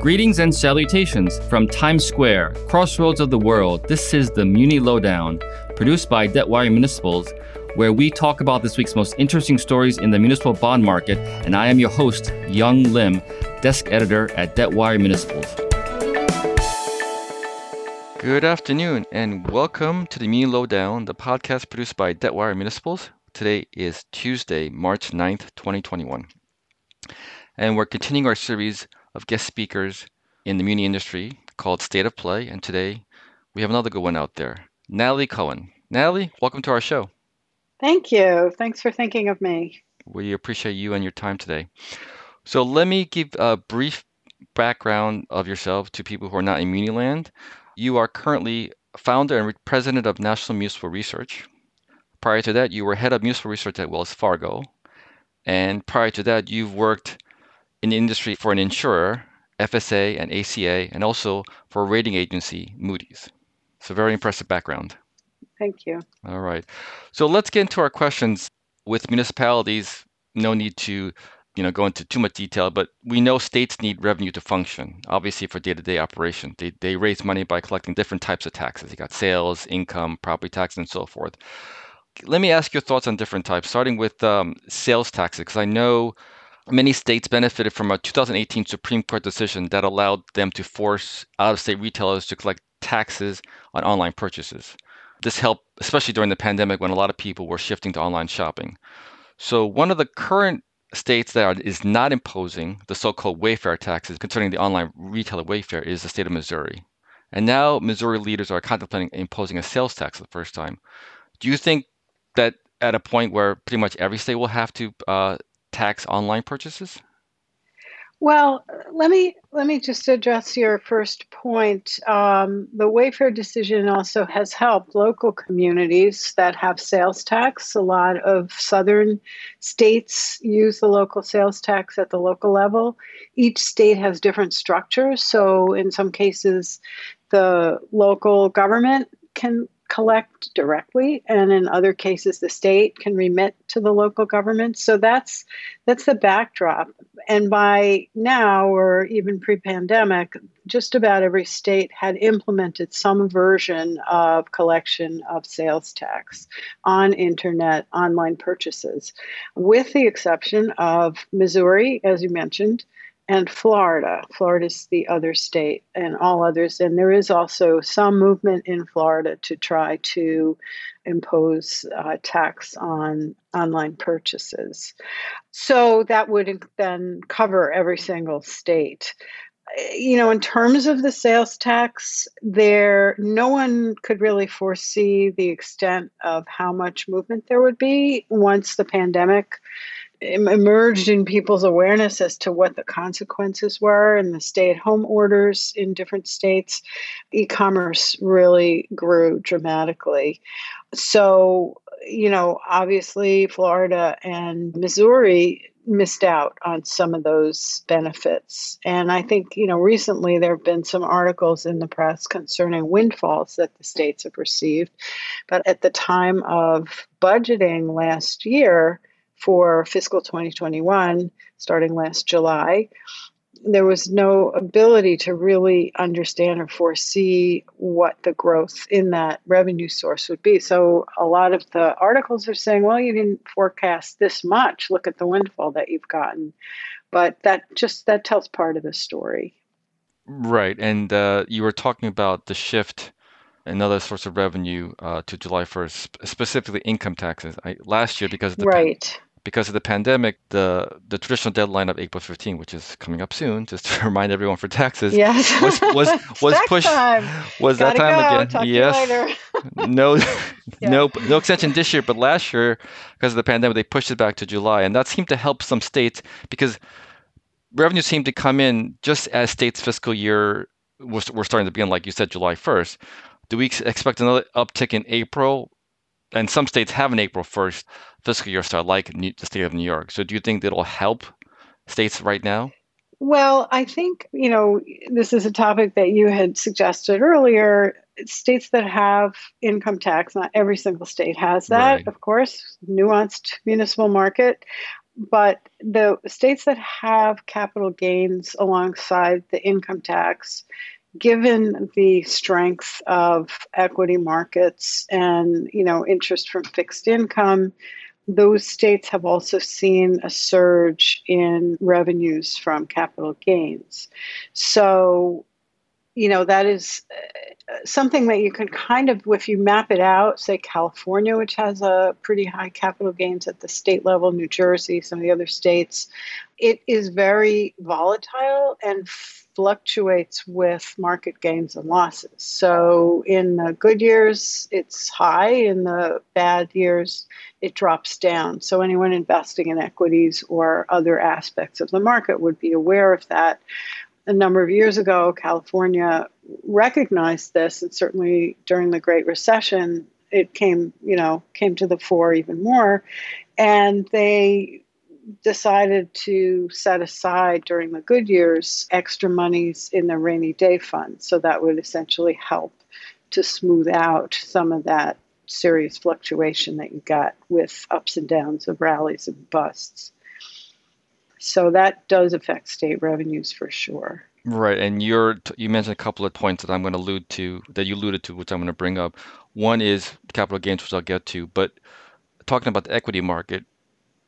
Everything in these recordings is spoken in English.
Greetings and salutations from Times Square, crossroads of the world. This is the Muni Lowdown, produced by DebtWire Municipals, where we talk about this week's most interesting stories in the municipal bond market. And I am your host, Young Lim, desk editor at DebtWire Municipals. Good afternoon, and welcome to the Muni Lowdown, the podcast produced by DebtWire Municipals. Today is Tuesday, March 9th, 2021. And we're continuing our series of guest speakers in the muni industry called State of Play. And today we have another good one out there, Natalie Cohen. Natalie, welcome to our show. Thank you. Thanks for thinking of me. We appreciate you and your time today. So let me give a brief background of yourself to people who are not in Muniland. You are currently founder and president of National Municipal Research. Prior to that, you were head of municipal research at Wells Fargo. And prior to that, you've worked in the industry for an insurer, FSA and ACA, and also for a rating agency, Moody's. So very impressive background. Thank you. All right. So let's get into our questions. With municipalities, no need to go into too much detail, but we know states need revenue to function, obviously for day-to-day operation. They raise money by collecting different types of taxes. You got sales, income, property tax, and so forth. Let me ask your thoughts on different types, starting with sales taxes, because I know many states benefited from a 2018 Supreme Court decision that allowed them to force out-of-state retailers to collect taxes on online purchases. This helped, especially during the pandemic when a lot of people were shifting to online shopping. So one of the current states that is not imposing the so-called Wayfair taxes concerning the online retailer Wayfair is the state of Missouri. And now Missouri leaders are contemplating imposing a sales tax for the first time. Do you think that at a point where pretty much every state will have to tax online purchases? Well, let me just address your first point. The Wayfair decision also has helped local communities that have sales tax. A lot of southern states use the local sales tax at the local level. Each state has different structures. So in some cases, the local government can collect directly, and in other cases, the state can remit to the local government. So that's the backdrop. And by now, or even pre-pandemic, just about every state had implemented some version of collection of sales tax on internet online purchases, with the exception of Missouri, as you mentioned, and Florida. Florida's the other state, and all others. And there is also some movement in Florida to try to impose tax on online purchases. So that would then cover every single state. In terms of the sales tax, no one could really foresee the extent of how much movement there would be once the pandemic emerged in people's awareness as to what the consequences were, and the stay-at-home orders in different states. E-commerce really grew dramatically. So, obviously Florida and Missouri missed out on some of those benefits. And I think, recently there have been some articles in the press concerning windfalls that the states have received. But at the time of budgeting last year, for fiscal 2021, starting last July, there was no ability to really understand or foresee what the growth in that revenue source would be. So a lot of the articles are saying, well, you didn't forecast this much. Look at the windfall that you've gotten. But that tells part of the story. Right. And you were talking about the shift, another source of revenue to July 1st, specifically income taxes. Last year, because of the pandemic, the traditional deadline of April 15, which is coming up soon, just to remind everyone, for taxes, yes, was pushed. That time again. Talk to you later. No extension this year, but last year, because of the pandemic, they pushed it back to July, and that seemed to help some states because revenue seemed to come in just as states' fiscal year were starting to begin, like you said, July 1st. Do we expect another uptick in April? And some states have an April 1st fiscal year start, like the state of New York. So do you think that'll help states right now? Well, I think, this is a topic that you had suggested earlier. States that have income tax, not every single state has that, right, of course, nuanced municipal market. But the states that have capital gains alongside the income tax, given the strength of equity markets and, you know, interest from fixed income, those states have also seen a surge in revenues from capital gains. So, you know, that is something that you can kind of, if you map it out, say California, which has a pretty high capital gains at the state level, New Jersey, some of the other states, it is very volatile and fluctuates with market gains and losses. So in the good years, it's high. In the bad years, it drops down. So anyone investing in equities or other aspects of the market would be aware of that. A number of years ago, California recognized this, and certainly during the Great Recession, it came to the fore even more, and they decided to set aside during the good years extra monies in their rainy day fund. So that would essentially help to smooth out some of that serious fluctuation that you got with ups and downs of rallies and busts. So that does affect state revenues for sure. Right. And you mentioned a couple of points that I'm going to allude to, that you alluded to, which I'm going to bring up. One is capital gains, which I'll get to. But talking about the equity market,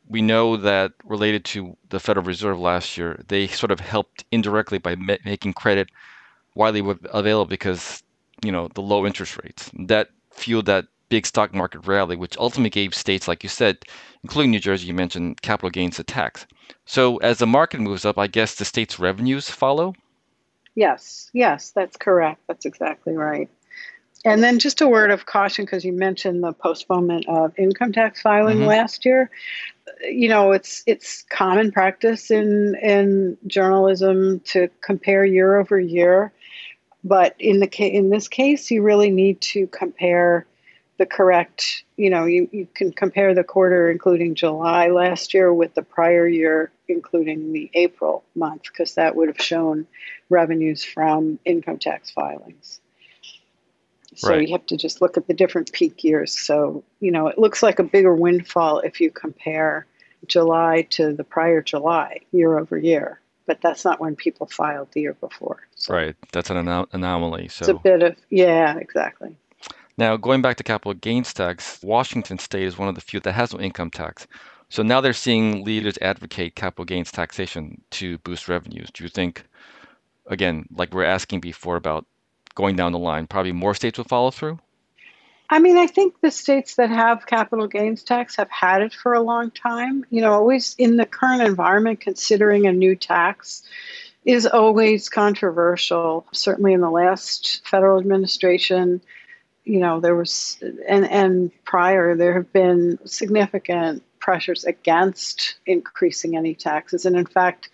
we know that related to the Federal Reserve last year, they sort of helped indirectly by making credit widely available because, you know, the low interest rates. That fueled that big stock market rally, which ultimately gave states, like you said, including New Jersey, you mentioned, capital gains a tax. So as the market moves up, I guess the state's revenues follow? Yes, that's correct. That's exactly right. And then just a word of caution, because you mentioned the postponement of income tax filing last year. You know, it's common practice in journalism to compare year over year, but in this case, you really need to compare the correct. You know, you can compare the quarter including July last year with the prior year including the April month, because that would have shown revenues from income tax filings. So right. You have to just look at the different peak years. So, you know, it looks like a bigger windfall if you compare July to the prior July year over year. But that's not when people filed the year before. So. Right. That's an anomaly. So it's a bit of, yeah, exactly. Now, going back to capital gains tax, Washington State is one of the few that has no income tax. So now they're seeing leaders advocate capital gains taxation to boost revenues. Do you think, again, like we're asking before about going down the line, probably more states will follow through? I mean, I think the states that have capital gains tax have had it for a long time. You know, always in the current environment, considering a new tax is always controversial. Certainly in the last federal administration, you know, there was, and prior, there have been significant pressures against increasing any taxes. And in fact,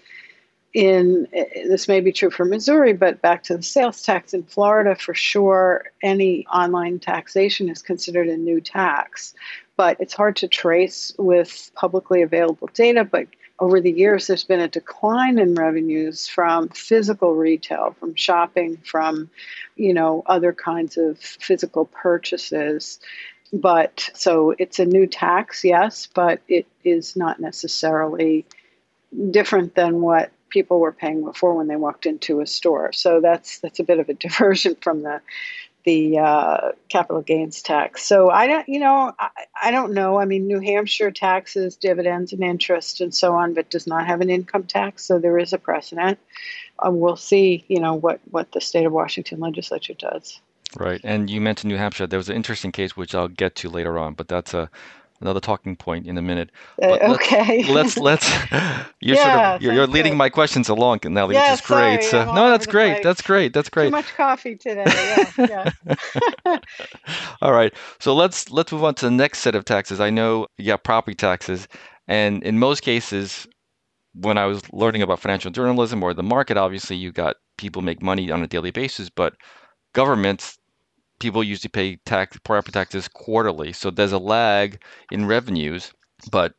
this may be true for Missouri, but back to the sales tax in Florida, for sure, any online taxation is considered a new tax. But it's hard to trace with publicly available data. But over the years, there's been a decline in revenues from physical retail, from shopping, from, you know, other kinds of physical purchases. But so it's a new tax, yes, but it is not necessarily different than what people were paying before when they walked into a store. So that's a bit of a diversion from the capital gains tax. So I don't know. I mean, New Hampshire taxes dividends and interest and so on, but does not have an income tax. So there is a precedent. We'll see, you know, what the state of Washington legislature does. Right. And you mentioned New Hampshire. There was an interesting case, which I'll get to later on, but that's another talking point in a minute. But okay. You're leading my questions along, Natalie, which is great. That's great. Too much coffee today. All right. So let's move on to the next set of taxes. I know you got property taxes, and in most cases, when I was learning about financial journalism or the market, obviously you got people make money on a daily basis, but governments. People usually pay property taxes quarterly, so there's a lag in revenues. But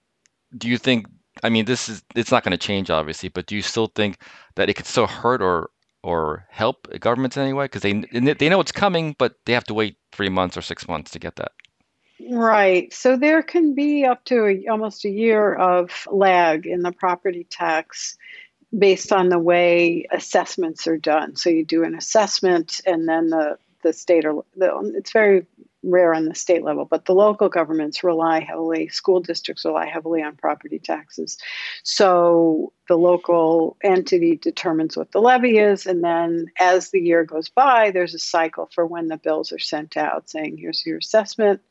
do you think? I mean, it's not going to change, obviously. But do you still think that it could still hurt or help governments in any way? Because they know it's coming, but they have to wait 3 months or 6 months to get that. Right. So there can be up to almost a year of lag in the property tax based on the way assessments are done. So you do an assessment and then the state or it's very rare on the state level, but the local governments rely heavily, school districts rely heavily on property taxes. So the local entity determines what the levy is, and then as the year goes by, there's a cycle for when the bills are sent out saying, here's your assessment.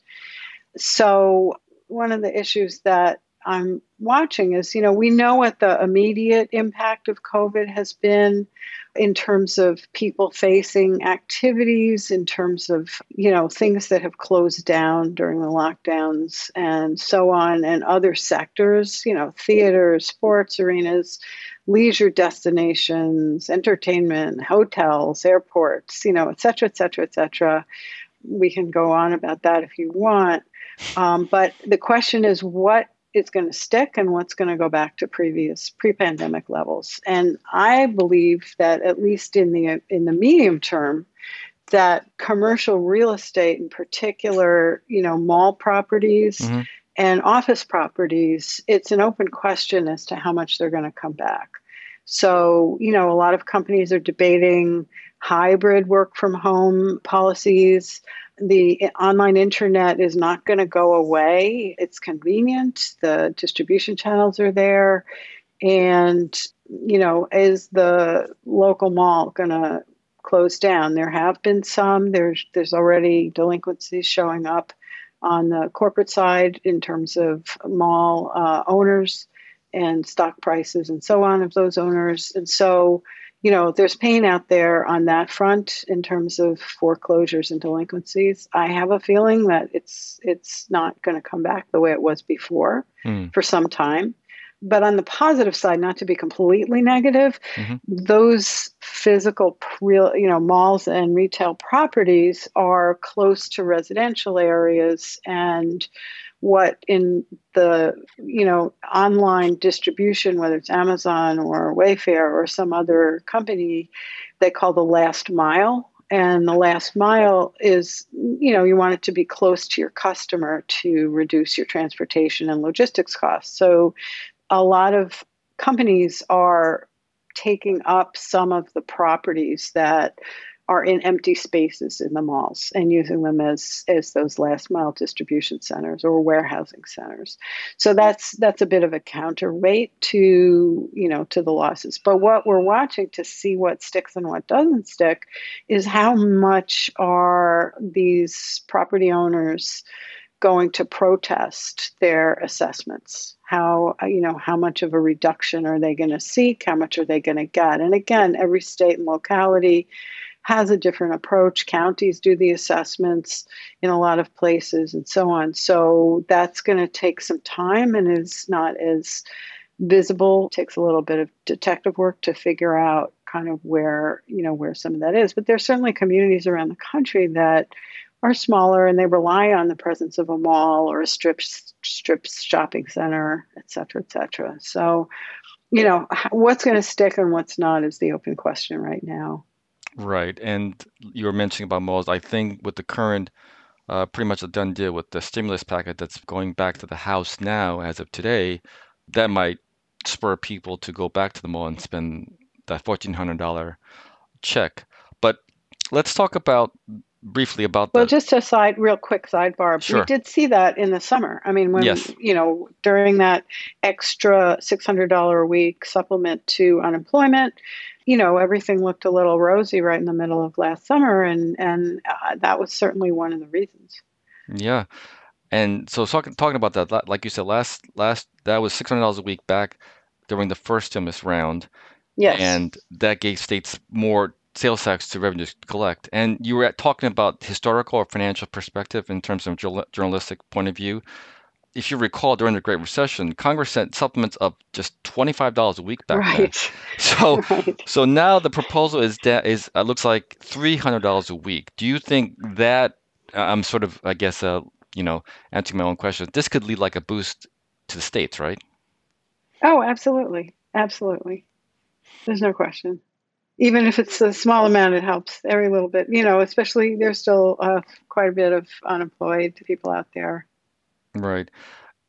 So one of the issues that I'm watching is, you know, we know what the immediate impact of COVID has been in terms of people facing activities, in terms of, you know, things that have closed down during the lockdowns and so on, and other sectors, you know, theaters, sports arenas, leisure destinations, entertainment, hotels, airports, you know, et cetera, et cetera, et cetera. We can go on about that if you want. But the question is, what is going to stick and what's going to go back to previous pre-pandemic levels. And I believe that at least in the medium term, that commercial real estate in particular, you know, mall properties mm-hmm. and office properties, it's an open question as to how much they're going to come back. So, you know, a lot of companies are debating hybrid work from home policies. The online internet is not going to go away. It's convenient. The distribution channels are there. And, you know, is the local mall going to close down? There have been some. There's already delinquencies showing up on the corporate side in terms of mall owners and stock prices and so on of those owners. And so, you know, there's pain out there on that front in terms of foreclosures and delinquencies. I have a feeling that it's not going to come back the way it was before for some time. But on the positive side, not to be completely negative, mm-hmm. those physical, real, you know, malls and retail properties are close to residential areas, and what in the, you know, online distribution, whether it's Amazon or Wayfair or some other company, they call the last mile. And the last mile is, you know, you want it to be close to your customer to reduce your transportation and logistics costs. So a lot of companies are taking up some of the properties that are in empty spaces in the malls and using them as those last mile distribution centers or warehousing centers. So that's a bit of a counterweight to, you know, to the losses. But what we're watching to see what sticks and what doesn't stick is how much are these property owners going to protest their assessments. How, you know, how much of a reduction are they going to seek? How much are they going to get? And again, every state and locality has a different approach. Counties do the assessments in a lot of places and so on. So that's going to take some time and is not as visible. It takes a little bit of detective work to figure out kind of where, you know, where some of that is. But there's certainly communities around the country that are smaller and they rely on the presence of a mall or a strip shopping center, et cetera, et cetera. So, you know, what's going to stick and what's not is the open question right now. Right. And you were mentioning about malls. I think with the current, pretty much a done deal with the stimulus package that's going back to the house now as of today, that might spur people to go back to the mall and spend that $1,400 check. But let's talk about briefly about that. Well, just a real quick sidebar. Sure. We did see that in the summer. I mean, when, yes. you know, during that extra $600 a week supplement to unemployment, you know, everything looked a little rosy right in the middle of last summer, and that was certainly one of the reasons. Yeah, and so talking about that, like you said, last that was $600 a week back during the first stimulus round. Yes, and that gave states more sales tax to revenue to collect. And you were talking about historical or financial perspective in terms of journalistic point of view. If you recall, during the Great Recession, Congress sent supplements of just $25 a week back right. then. So, So now the proposal is looks like $300 a week. Do you think that I'm sort of, I guess, you know, answering my own question? This could lead like a boost to the states, right? Oh, absolutely, absolutely. There's no question. even if it's a small amount, it helps every little bit. You know, especially there's still quite a bit of unemployed people out there. Right.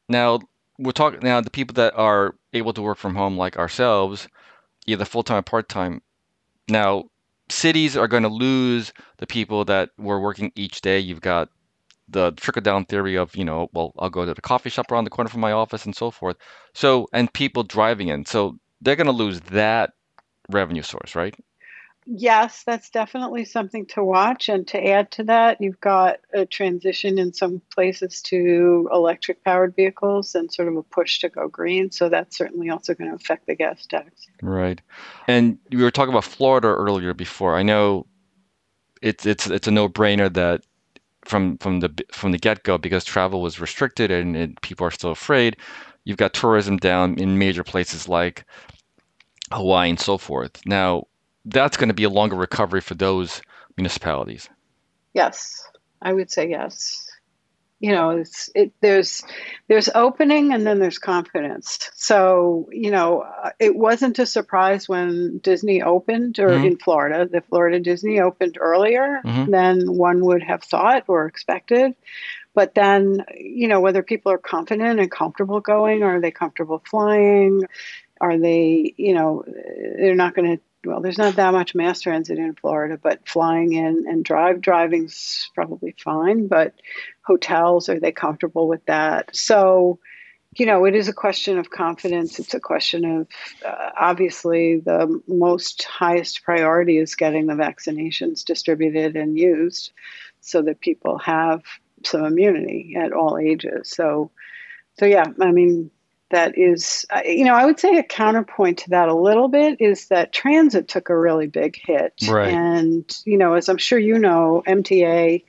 Now, the people that are able to work from home like ourselves, either full-time or part-time. Now, cities are going to lose the people that were working each day. You've got the trickle-down theory of, I'll go to the coffee shop around the corner from my office and so forth. So, and people driving in. So they're going to lose that revenue source, right? Yes, that's definitely something to watch. And to add to that, you've got a transition in some places to electric-powered vehicles and sort of a push to go green. So that's certainly also going to affect the gas tax. Right. And we were talking about Florida earlier before. I know it's a no-brainer that from the get-go, because travel was restricted and people are still afraid, you've got tourism down in major places like Hawaii and so forth. Now, that's going to be a longer recovery for those municipalities. Yes, I would say yes. There's opening and then there's confidence. So, it wasn't a surprise when Disney opened, or mm-hmm. in Florida, the Florida Disney opened earlier mm-hmm. than one would have thought or expected. But then, whether people are confident and comfortable going, are they comfortable flying? Are they, they're not going to, well, there's not that much mass transit in Florida, but flying in and driving's probably fine, but hotels, are they comfortable with that? So, it is a question of confidence. It's a question of, obviously, the highest priority is getting the vaccinations distributed and used so that people have some immunity at all ages. So yeah, I mean, that is, I would say a counterpoint to that a little bit is that transit took a really big hit. Right. And, as I'm sure you know, MTA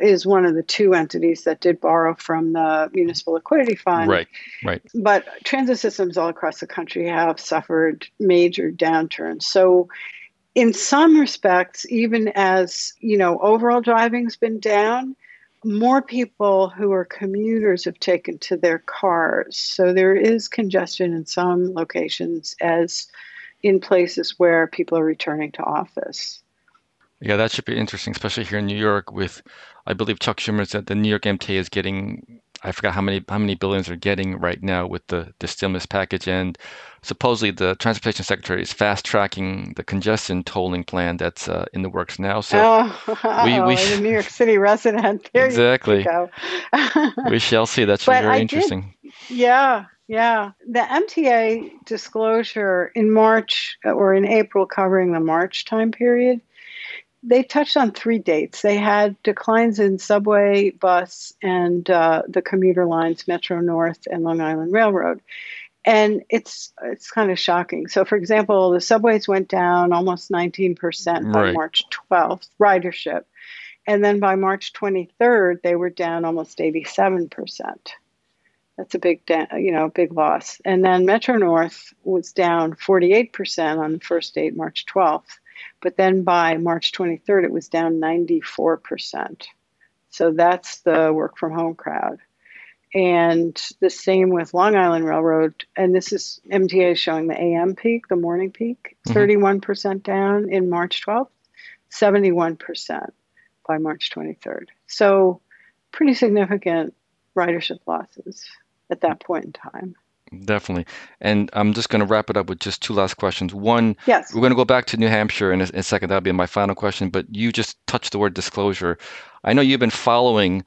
is one of the two entities that did borrow from the Municipal Liquidity Fund. Right. But transit systems all across the country have suffered major downturns. So in some respects, even as, overall driving's been down, more people who are commuters have taken to their cars. So there is congestion in some locations, as in places where people are returning to office. Yeah, that should be interesting, especially here in New York with, I believe Chuck Schumer said the New York MTA is getting, I forgot how many billions they're getting right now with the stimulus package. And supposedly the transportation secretary is fast-tracking the congestion tolling plan that's in the works now. So a New York City resident. There exactly. You go. We shall see. That's very interesting. Yeah. The MTA disclosure in March or in April covering the March time period, they touched on three dates. They had declines in subway, bus, and the commuter lines, Metro North and Long Island Railroad. And it's kind of shocking. So, for example, the subways went down almost 19% by March 12th, ridership. And then by March 23rd, they were down almost 87%. That's a big loss. And then Metro North was down 48% on the first date, March 12th. But then by March 23rd, it was down 94%. So that's the work from home crowd. And the same with Long Island Railroad. And this is MTA showing the AM peak, the morning peak, 31% down in March 12th, 71% by March 23rd. So pretty significant ridership losses at that point in time. Definitely. And I'm just going to wrap it up with just two last questions. One, yes. We're going to go back to New Hampshire in a second. That'll be my final question. But you just touched the word disclosure. I know you've been following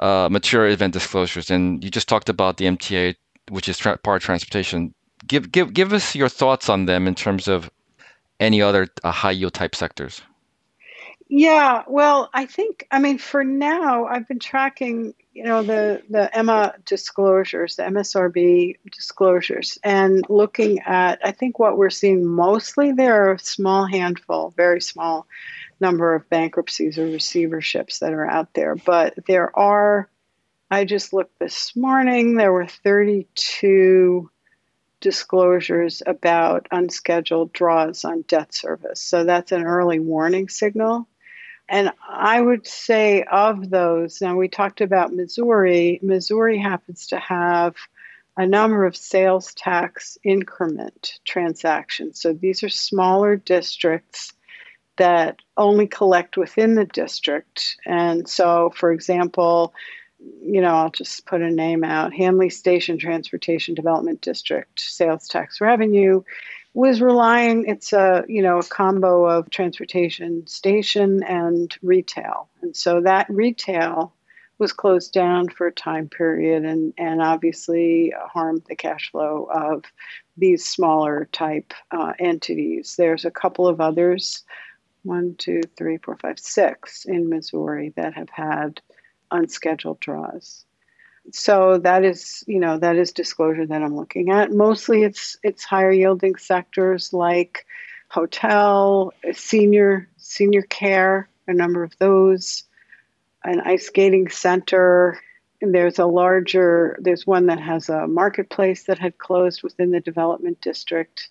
mature event disclosures, and you just talked about the MTA, which is part of transportation. Give us your thoughts on them in terms of any other high-yield type sectors. Yeah, well, for now, I've been tracking, the Emma disclosures, the MSRB disclosures, and looking at, I think what we're seeing mostly there are a small handful, very small number of bankruptcies or receiverships that are out there. But there are, I just looked this morning, there were 32 disclosures about unscheduled draws on debt service. So that's an early warning signal. And I would say of those, now we talked about Missouri. Missouri happens to have a number of sales tax increment transactions. So these are smaller districts that only collect within the district. And so, for example, you know, I'll just put a name out, Hanley Station Transportation Development District sales tax revenue was relying, it's a, you know, a combo of transportation station and retail. And so that retail was closed down for a time period and obviously harmed the cash flow of these smaller type entities. There's a couple of others, 6 in Missouri that have had unscheduled draws. So that is, you know, that is disclosure that I'm looking at. Mostly it's higher yielding sectors like hotel, senior care, a number of those, an ice skating center. And there's one that has a marketplace that had closed within the development district.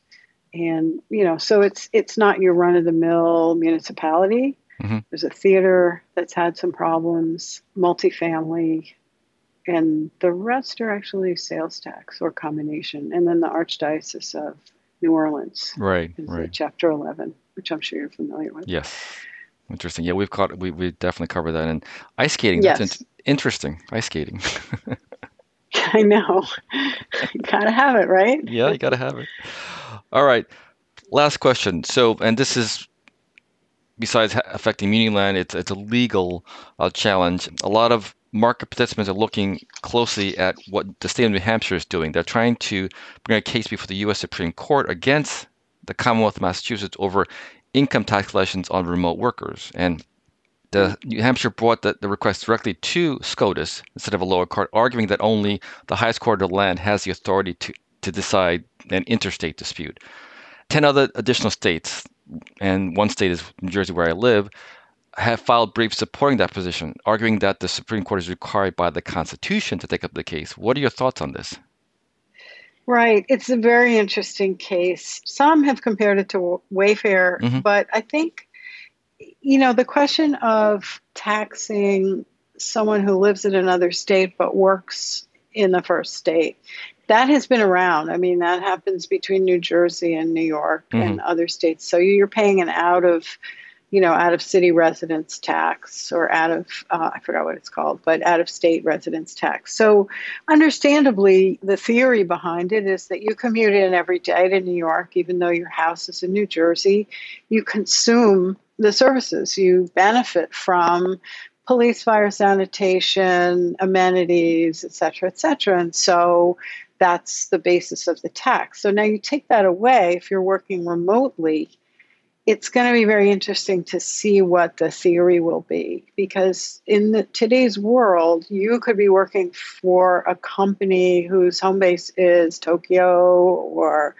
And, you know, so it's not your run-of-the-mill municipality. Mm-hmm. There's a theater that's had some problems, multifamily, and the rest are actually sales tax or combination. And then the Archdiocese of New Orleans, right. Chapter 11, which I'm sure you're familiar with. Yes, interesting. Yeah, we definitely covered that. And ice skating, yes. That's interesting. Ice skating. I know. Gotta have it, right? Yeah, you gotta have it. All right, last question. So, and this is, besides affecting Muniland, it's a legal challenge. A lot of market participants are looking closely at what the state of New Hampshire is doing. They're trying to bring a case before the U.S. Supreme Court against the Commonwealth of Massachusetts over income tax collections on remote workers. And the New Hampshire brought the request directly to SCOTUS instead of a lower court, arguing that only the highest court of the land has the authority to decide an interstate dispute. 10 other additional states, and one state is New Jersey, where I live, have filed briefs supporting that position, arguing that the Supreme Court is required by the Constitution to take up the case. What are your thoughts on this? Right. It's a very interesting case. Some have compared it to Wayfair, mm-hmm. but I think, you know, the question of taxing someone who lives in another state but works in the first state, that has been around. I mean, that happens between New Jersey and New York mm-hmm. and other states. So you're paying an out of city residence tax or I forgot what it's called, but out of state residence tax. So understandably, the theory behind it is that you commute in every day to New York, even though your house is in New Jersey, you consume the services, you benefit from police, fire, sanitation, amenities, et cetera, et cetera. And so that's the basis of the tax. So now you take that away. If you're working remotely, it's going to be very interesting to see what the theory will be, because in today's world, you could be working for a company whose home base is Tokyo or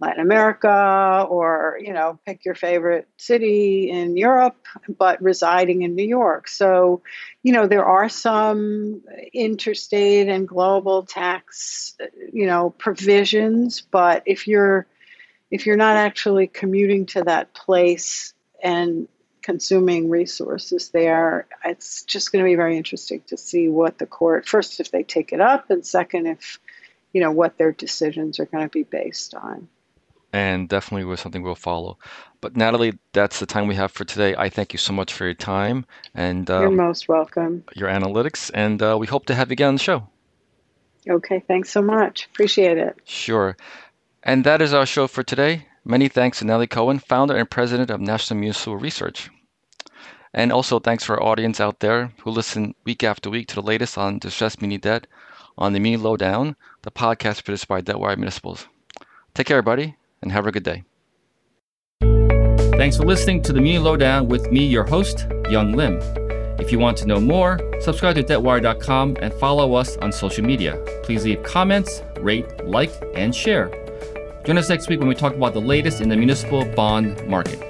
Latin America, or, you know, pick your favorite city in Europe, but residing in New York. So, you know, there are some interstate and global tax, you know, provisions, but if you're not actually commuting to that place and consuming resources there, it's just going to be very interesting to see what the court, first, if they take it up, and second, if, you know, what their decisions are going to be based on. And definitely was something we'll follow. But Natalie, that's the time we have for today. I thank you so much for your time and you're most welcome. Your analytics, and we hope to have you again on the show. Okay, thanks so much. Appreciate it. Sure. And that is our show for today. Many thanks to Natalie Cohen, founder and president of National Municipal Research. And also thanks for our audience out there who listen week after week to the latest on distressed muni debt on the Muni Lowdown, the podcast produced by DebtWire Municipals. Take care, everybody. And have a good day. Thanks for listening to the Muni Lowdown with me, your host, Young Lim. If you want to know more, subscribe to debtwire.com and follow us on social media. Please leave comments, rate, like, and share. Join us next week when we talk about the latest in the municipal bond market.